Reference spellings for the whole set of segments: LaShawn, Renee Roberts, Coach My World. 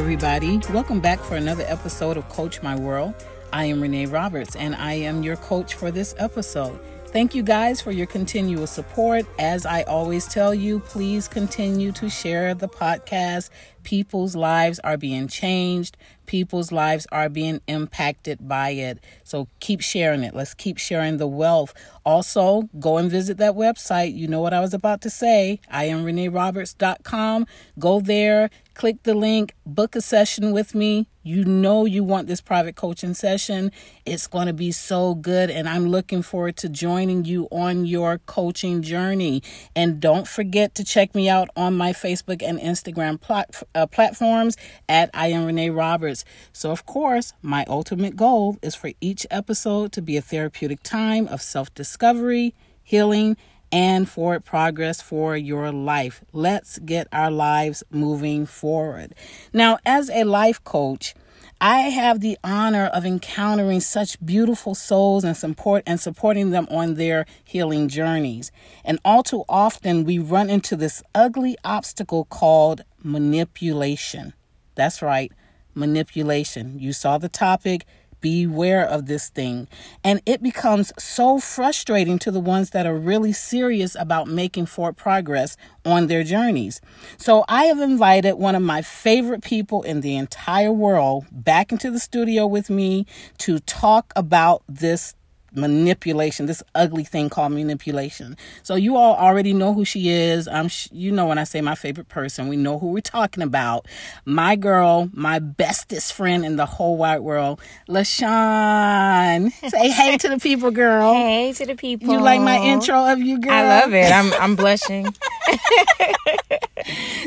everybody. Welcome back for another episode of Coach My World. I am Renee Roberts, and I am your coach for this episode. Thank you guys for your continual support. As I always tell you, please continue to share the podcast. People's lives are being changed. People's lives are being impacted by it. So keep sharing it. Let's keep sharing the wealth. Also, go and visit that website. You know what I was about to say. I am reneeroberts.com. Go there, click the link, book a session with me. You know you want this private coaching session. It's going to be so good, and I'm looking forward to joining you on your coaching journey. And don't forget to check me out on my Facebook and Instagram platforms at I am Renee Roberts. So, of course, my ultimate goal is for each episode to be a therapeutic time of self-discovery, healing, and forward progress for your life. Let's get our lives moving forward. Now, as a life coach, I have the honor of encountering such beautiful souls and supporting them on their healing journeys. And all too often, we run into this ugly obstacle called manipulation. That's right, manipulation. You saw the topic. Beware of this thing. And it becomes so frustrating to the ones that are really serious about making forward progress on their journeys. So I have invited one of my favorite people in the entire world back into the studio with me to talk about this manipulation, this ugly thing called manipulation. So you all already know who she is. You know, when I say my favorite person, we know who we're talking about. My girl, my bestest friend in the whole wide world, LaShawn. Say hey to the people, girl. Hey to the people. You like my intro of you, girl? I love it. I'm blushing.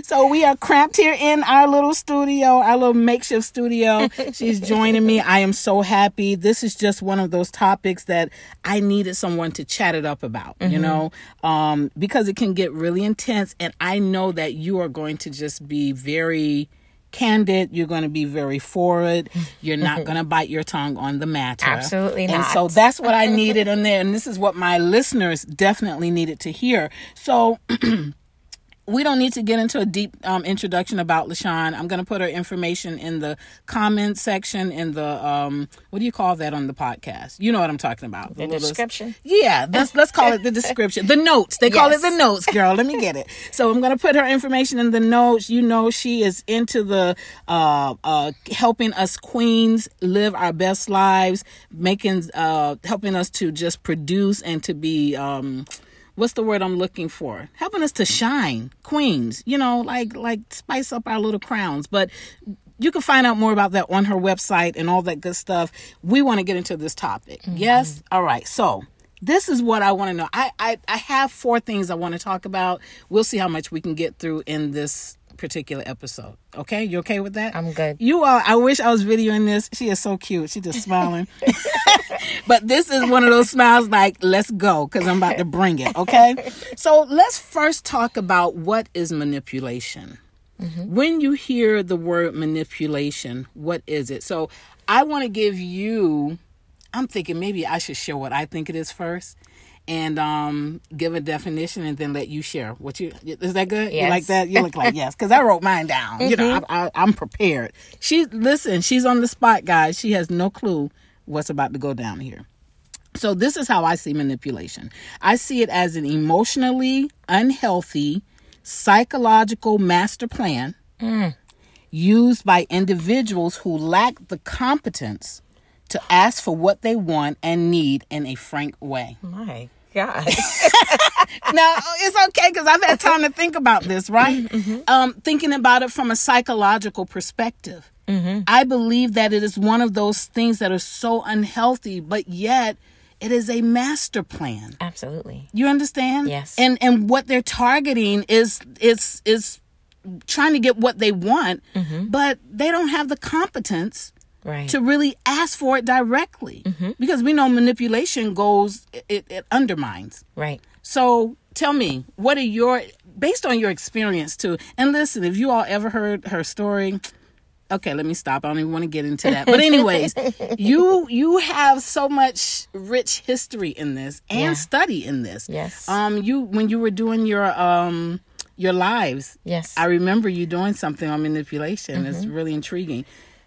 So we are cramped here in our little studio, our little makeshift studio. She's joining me. I am so happy. This is just one of those topics that I needed someone to chat it up about, you know, because it can get really intense. And I know that you are going to just be very candid. You're going to be very forward. You're not going to bite your tongue on the matter. Absolutely not. And so that's what I needed on there. And this is what my listeners definitely needed to hear. So we don't need to get into a deep introduction about LaShawn. I'm going to put her information in the comment section, in the, what do you call that on the podcast? You know what I'm talking about. The description? Yeah, let's call it the description. The notes. They call it the notes, girl. Let me get it. So I'm going to put her information in the notes. You know she is into the helping us queens live our best lives, helping us to just produce and to be... what's the word I'm looking for? Helping us to shine, queens, you know, like spice up our little crowns. But you can find out more about that on her website and all that good stuff. We want to get into this topic. Yes? All right. So this is what I want to know. I have four things I want to talk about. We'll see how much we can get through in this particular episode. Okay? You okay with that? I'm good. You all, I wish I was videoing this. She is so cute. She just smiling. But this is one of those smiles like, let's go, because I'm about to bring it, okay? So let's first talk about what is manipulation. When you hear the word manipulation, what is it? So I want to give you, I'm thinking maybe I should share what I think it is first. And give a definition and then let you share what you... Is that good? Yes. You like that? You look like, yes, because I wrote mine down. You know, I'm prepared. She's on the spot, guys. She has no clue what's about to go down here. So this is how I see manipulation. I see it as an emotionally unhealthy psychological master plan used by individuals who lack the competence to ask for what they want and need in a frank way. My God. Now, it's okay because I've had time to think about this, right? Thinking about it from a psychological perspective. I believe that it is one of those things that are so unhealthy, but yet it is a master plan. Absolutely. You understand? Yes. And what they're targeting is trying to get what they want, but they don't have the competence. Right. To really ask for it directly. Because we know manipulation goes, it undermines. Right. So tell me, what are your, based on your experience too, and listen, if you all ever heard her story, okay, let me stop. I don't even want to get into that. But anyways, you have so much rich history in this and study in this. Yes. You, when you were doing your your lives. Yes. I remember you doing something on manipulation. Mm-hmm. It's really intriguing.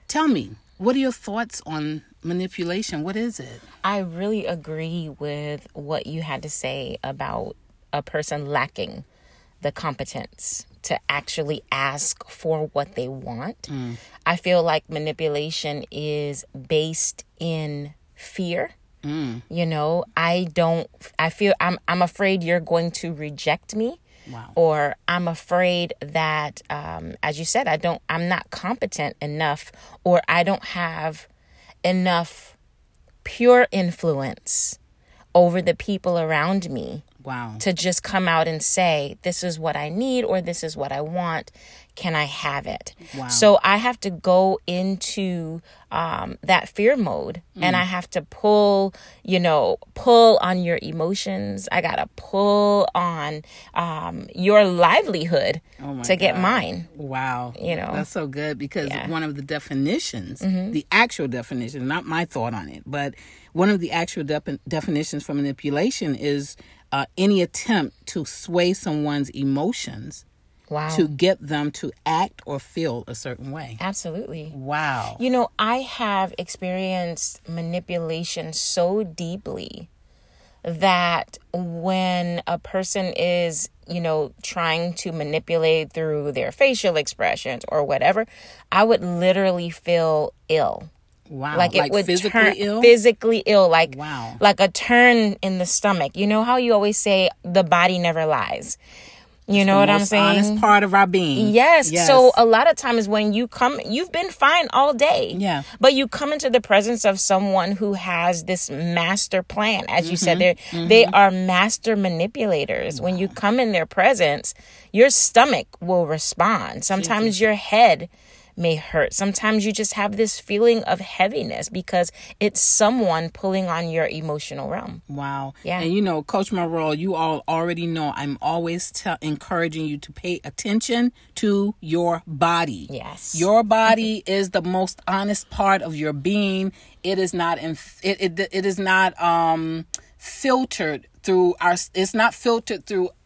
Tell me, what are your thoughts on manipulation? What is it? I really agree with what you had to say about a person lacking the competence to actually ask for what they want. Mm. I feel like manipulation is based in fear. Mm. You know, I'm afraid you're going to reject me. Wow. Or I'm afraid that, as you said, I'm not competent enough, or I don't have enough pure influence over the people around me. Wow. To just come out and say, this is what I need, or this is what I want. Can I have it? Wow. So I have to go into that fear mode, and I have to pull on your emotions. I got to pull on your livelihood get mine. Wow. That's so good, because one of the definitions, the actual definition, not my thought on it, but one of the actual definitions for manipulation is any attempt to sway someone's emotions. Wow. To get them to act or feel a certain way. Absolutely. Wow. I have experienced manipulation so deeply that when a person is, trying to manipulate through their facial expressions or whatever, I would literally feel ill. Wow. Like it would physically turn ill? Physically ill. Like, wow. Like a turn in the stomach. You know how you always say the body never lies? You know what I'm saying? Honest part of our being. Yes. So a lot of times when you come, you've been fine all day. Yeah. But you come into the presence of someone who has this master plan. As you said, they are master manipulators. Wow. When you come in their presence, your stomach will respond. Sometimes your head may hurt. Sometimes you just have this feeling of heaviness because it's someone pulling on your emotional realm. Wow. Yeah. And Coach My World, you all already know I'm always encouraging you to pay attention to your body. Yes. Your body is the most honest part of your being. It is not filtered through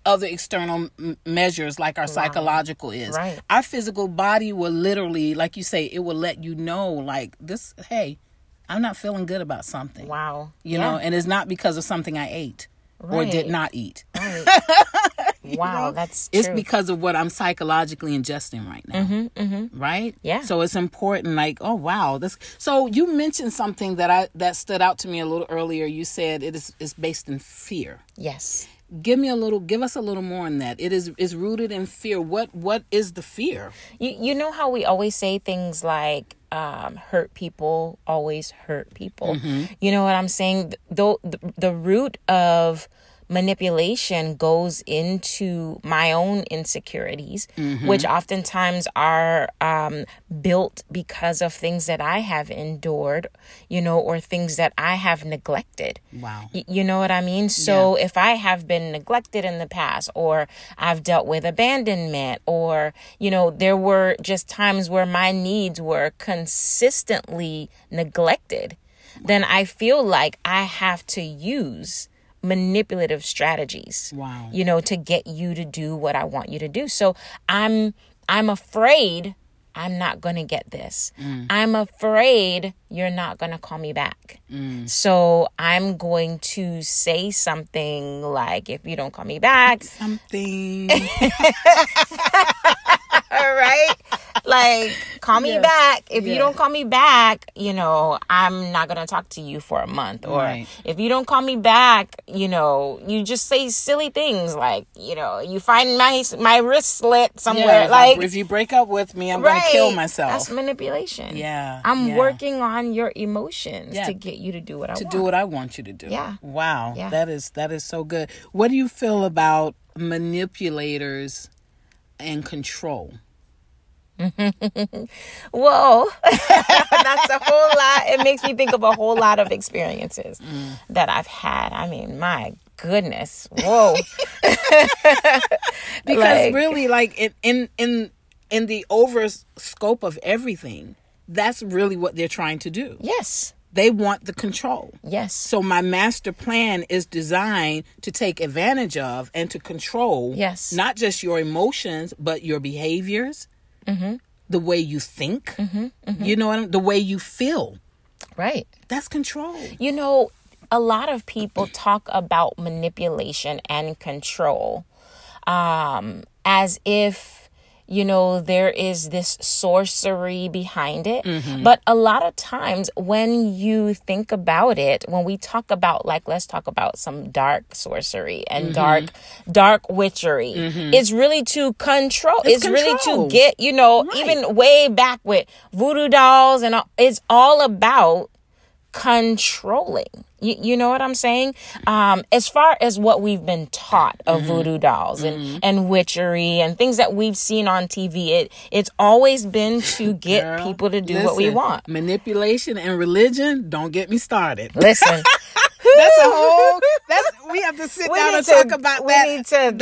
other external measures like our psychological is. Right. Our physical body will literally, like you say, it will let you know, like, this, hey, I'm not feeling good about something. Wow. You know, and it's not because of something I ate or did not eat. Right. Wow, that's true. It's because of what I'm psychologically ingesting right now. Right? Yeah. So it's important, like, oh, wow. So you mentioned something that stood out to me a little earlier. You said it's based in fear. Yes. Give us a little more on that. It's rooted in fear. What is the fear? You know how we always say things like, hurt people always hurt people. Mm-hmm. You know what I'm saying? Though the root of manipulation goes into my own insecurities, which oftentimes are built because of things that I have endured, or things that I have neglected. Wow. You know what I mean? So if I have been neglected in the past, or I've dealt with abandonment, or, there were just times where my needs were consistently neglected, then I feel like I have to use manipulative strategies, to get you to do what I want you to do. So I'm afraid I'm not going to get this. I'm afraid you're not going to call me back. So I'm going to say something like, if you don't call me back, something. All right. Like, call me back. If you don't call me back, I'm not going to talk to you for a month. Or if you don't call me back, you just say silly things like, you find my wrist slit somewhere. Yeah, like, if you break up with me, I'm going to kill myself. That's manipulation. Yeah. I'm working on your emotions to get you to do what I want. To do what I want you to do. Yeah. Wow. Yeah. That is so good. What do you feel about manipulators and control? Whoa, that's a whole lot. It makes me think of a whole lot of experiences that I've had. I mean, my goodness, whoa. Because really, like, in the over scope of everything, that's really what they're trying to do. Yes. They want the control. Yes. So my master plan is designed to take advantage of and to control. Yes. Not just your emotions, but your behaviors, mm-hmm. the way you think, mm-hmm. Mm-hmm. you know, the way you feel. Right. That's control. You know, a lot of people talk about manipulation and control as if, you know, there is this sorcery behind it. Mm-hmm. But a lot of times when you think about it, when we talk about, like, let's talk about some dark sorcery and mm-hmm. dark witchery. Mm-hmm. It's really to control. It's really to get, you know, right. even way back with voodoo dolls and all, it's all about controlling. You know what I'm saying? As far as what we've been taught of mm-hmm. voodoo dolls and, mm-hmm. and witchery and things that we've seen on TV, it's always been to get people to do what we want. Manipulation and religion, don't get me started. Listen. We have to sit down and talk about that. I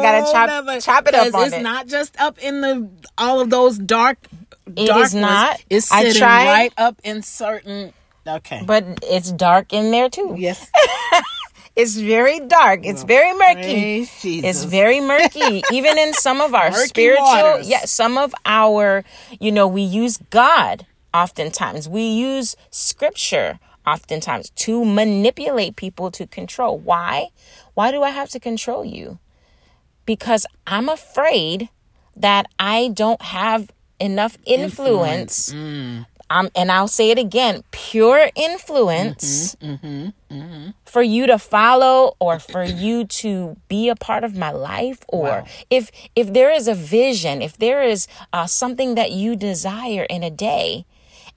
gotta chop it up on it. It's not just up in all of those dark. It is not. It's sitting right up in certain. Okay. But it's dark in there too. Yes. It's very dark. It's very murky. It's very murky. Even in some of our murky spiritual waters. Yeah, some of our, you know, we use God oftentimes. We use scripture oftentimes to manipulate people to control. Why? Why do I have to control you? Because I'm afraid that I don't have enough influence. Mm. And I'll say it again, pure influence mm-hmm, mm-hmm, mm-hmm. for you to follow or for you to be a part of my life. Or if there is a vision, if there is something that you desire in a day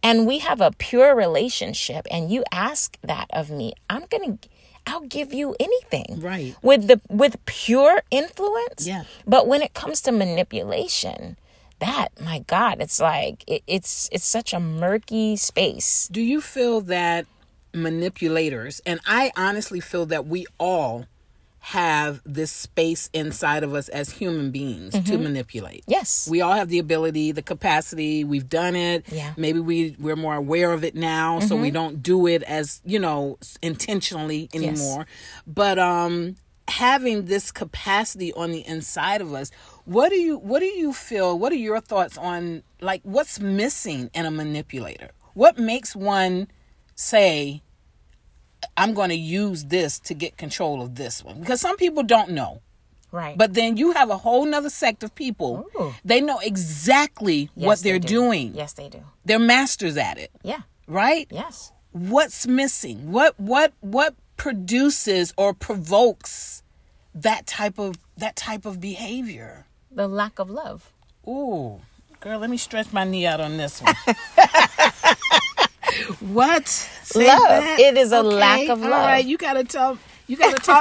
and we have a pure relationship and you ask that of me, I'll give you anything. Right. With pure influence. Yeah. But when it comes to manipulation, that, my God, it's like it's such a murky space. Do you feel that manipulators, and I honestly feel that we all have this space inside of us as human beings mm-hmm. to manipulate. Yes. We all have the ability, the capacity. We've done it. Yeah. Maybe we're more aware of it now, mm-hmm. so we don't do it as, you know, intentionally anymore. Yes. But having this capacity on the inside of us, what do you feel? What are your thoughts on, like, what's missing in a manipulator? What makes one say, I'm going to use this to get control of this one? Because some people don't know. Right. But then you have a whole nother sect of people. Ooh. They know exactly what they're doing. Yes, they do. They're masters at it. Yeah. Right? Yes. What's missing? What produces or provokes that type of behavior? The lack of love. Ooh, girl, let me stretch my knee out on this one. What? Say love. That? It is a lack of love. All right, you gotta talk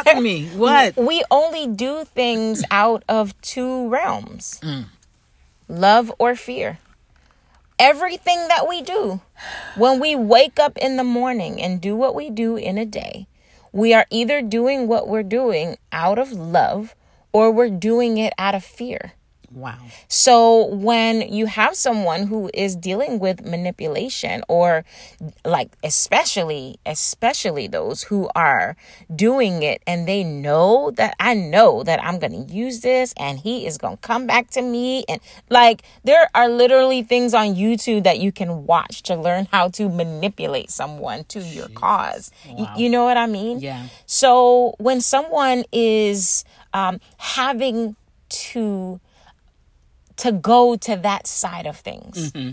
to me. What? We only do things out of two realms: love or fear. Everything that we do, when we wake up in the morning and do what we do in a day, we are either doing what we're doing out of love or we're doing it out of fear. Wow. So when you have someone who is dealing with manipulation, or like especially those who are doing it and they know that I know that I'm going to use this and he is going to come back to me, and like there are literally things on YouTube that you can watch to learn how to manipulate someone to your cause. Wow. You know what I mean? Yeah. So when someone is having to go to that side of things. Mm-hmm.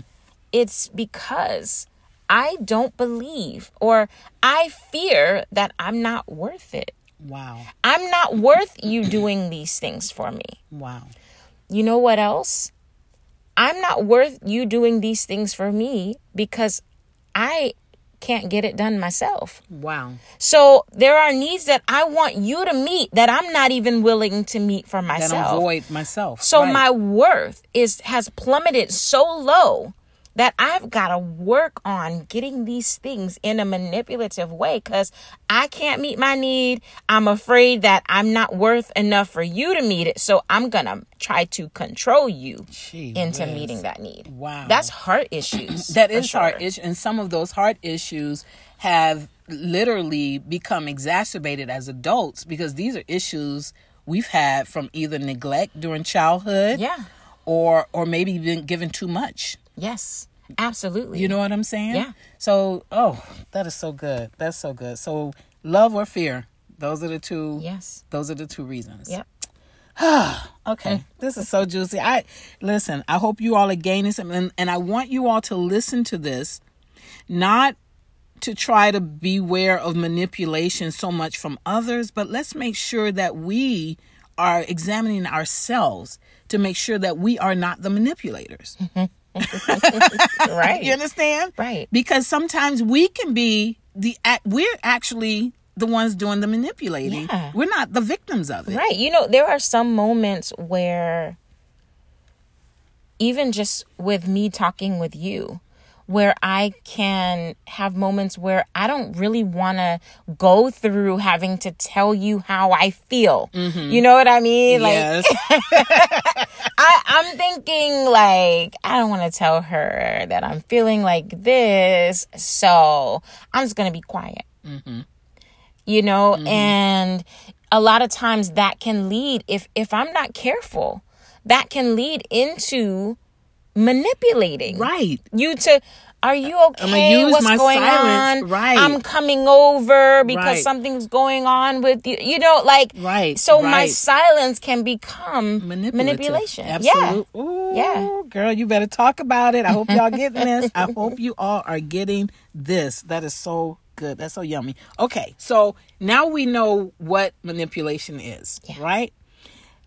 It's because I don't believe, or I fear that I'm not worth it. Wow. I'm not worth you doing these things for me. Wow. You know what else? I'm not worth you doing these things for me because I can't get it done myself. Wow. So there are needs that I want you to meet that I'm not even willing to meet for myself. That I avoid myself. So my worth has plummeted so low that I've got to work on getting these things in a manipulative way, because I can't meet my need. I'm afraid that I'm not worth enough for you to meet it. So I'm going to try to control you into meeting that need. Wow. That's heart issues. That is heart issues. And some of those heart issues have literally become exacerbated as adults, because these are issues we've had from either neglect during childhood or maybe been given too much. Yes, absolutely. You know what I'm saying? Yeah. So, that is so good. That's so good. So love or fear, those are the two. Yes. Those are the two reasons. Yep. Okay. This is so juicy. I hope you all are gaining something. And I want you all to listen to this, not to try to beware of manipulation so much from others, but let's make sure that we are examining ourselves to make sure that we are not the manipulators. Right. You understand? Right. Because sometimes we can be we're actually the ones doing the manipulating. Yeah. We're not the victims of it. Right. You know, there are some moments where even just with me talking with you, where I can have moments where I don't really want to go through having to tell you how I feel. Mm-hmm. You know what I mean? Yes. Like, I'm thinking like, I don't want to tell her that I'm feeling like this, so I'm just going to be quiet. Mm-hmm. You know, mm-hmm. And a lot of times that can lead, if I'm not careful, that can lead into manipulating you to, are you okay, what's going silence. On right, I'm coming over because something's going on with you, you know, like so my silence can become manipulation. Absolutely. Yeah. Ooh, yeah, girl, you better talk about it. I hope y'all getting this. I hope you all are getting this. That is so good. That's so yummy. Okay, so now we know what manipulation is. Yeah. Right,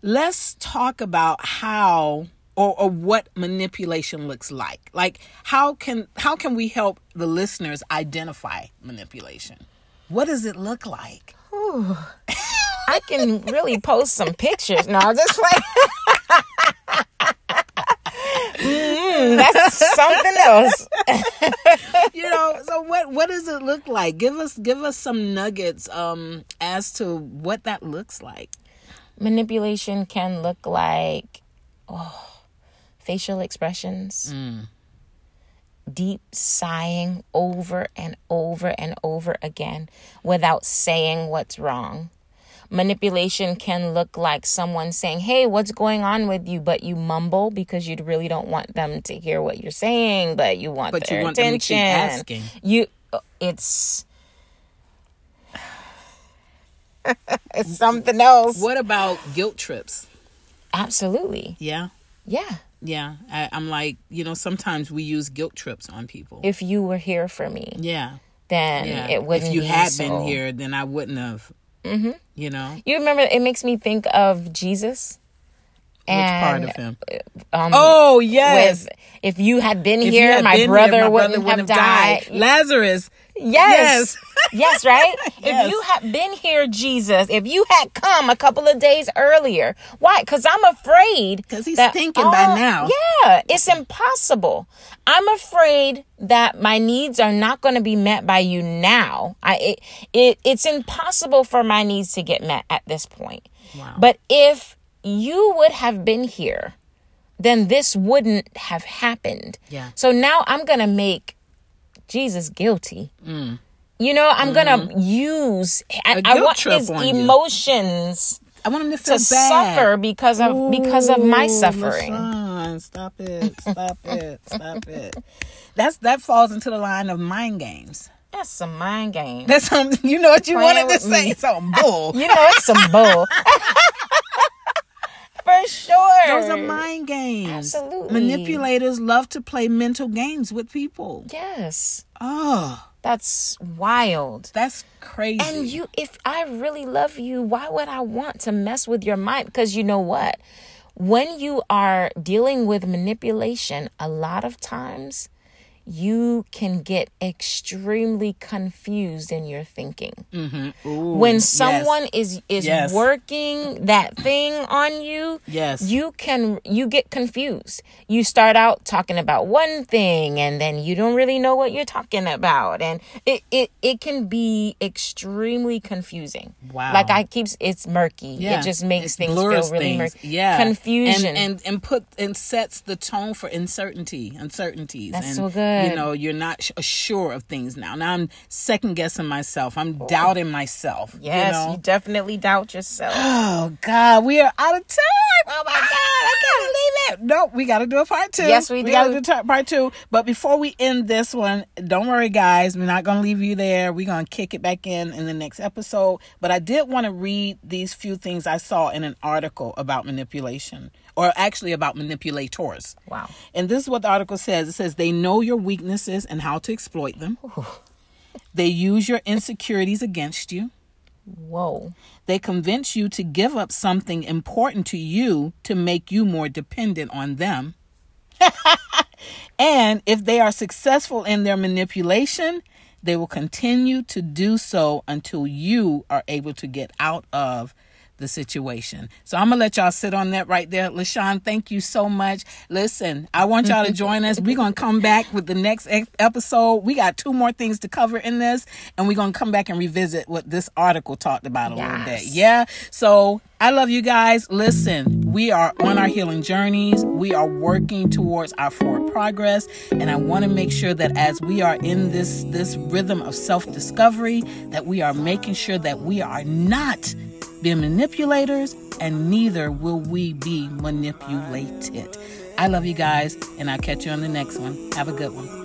let's talk about how or what manipulation looks like. Like, how can we help the listeners identify manipulation? What does it look like? Ooh, I can really post some pictures. No, I'm just like, that's something else. You know, so what does it look like? Give us some nuggets as to what that looks like. Manipulation can look like facial expressions, deep sighing over and over and over again without saying what's wrong. Manipulation can look like someone saying, hey, what's going on with you? But you mumble because you really don't want them to hear what you're saying, but you want their attention. Want them to keep asking. It's something else. What about guilt trips? Absolutely. Yeah. Yeah. Yeah. I'm like, you know, sometimes we use guilt trips on people. If you were here for me. Yeah. Then it wouldn't be. If you had been here, then I wouldn't have. Mm-hmm. You know? You remember, it makes me think of Jesus. Which part of him? Yes. If you had been here, my brother wouldn't have died. Lazarus. Yes. Yes, right? Yes. If you had been here, Jesus, if you had come a couple of days earlier, why? Because I'm afraid. Because he's thinking by now. Yeah, it's impossible. I'm afraid that my needs are not going to be met by you now. It's impossible for my needs to get met at this point. Wow. But if you would have been here, then this wouldn't have happened. Yeah. So now I'm going to make Jesus guilty. Mm. You know, I'm going to use... I want his emotions... I want him to feel bad. Suffer because of my suffering. LaShawn, stop it. Stop it. Stop it. That falls into the line of mind games. That's some mind games. That's some... You know what you wanted to say? It's some bull. You know, it's some bull. For sure. Those are mind games. Absolutely. Manipulators love to play mental games with people. Yes. Oh. That's wild. That's crazy. And if I really love you, why would I want to mess with your mind? Because you know what? When you are dealing with manipulation, a lot of times you can get extremely confused in your thinking. Mm-hmm. Ooh, when someone is working that thing on you, you get confused. You start out talking about one thing and then you don't really know what you're talking about. And it can be extremely confusing. Wow. Like it's murky. Yeah. It just makes things feel really murky. Yeah. Confusion. And sets the tone for uncertainties. That's so good. You know, you're not sure of things now. Now I'm second guessing myself. I'm doubting myself. Yes, you definitely doubt yourself. Oh, God. We are out of time. Oh, my God. I can't believe it. No, we got to do a part 2. Yes, we do. We got to do part 2. But before we end this one, don't worry, guys. We're not going to leave you there. We're going to kick it back in the next episode. But I did want to read these few things I saw in an article about manipulation. Or actually about manipulators. Wow. And this is what the article says. It says, they know your weaknesses and how to exploit them. Ooh. They use your insecurities against you. Whoa. They convince you to give up something important to you to make you more dependent on them. And if they are successful in their manipulation, they will continue to do so until you are able to get out of the situation. So I'm gonna let y'all sit on that right there. LaShawn, thank you so much. Listen, I want y'all to join us. We're gonna come back with the next episode. We got 2 more things to cover in this, and we're gonna come back and revisit what this article talked about a little bit. Yeah. So I love you guys. Listen, we are on our healing journeys. We are working towards our forward progress. And I want to make sure that as we are in this rhythm of self-discovery, that we are making sure that we are not being manipulators, and neither will we be manipulated. I love you guys, and I'll catch you on the next one. Have a good one.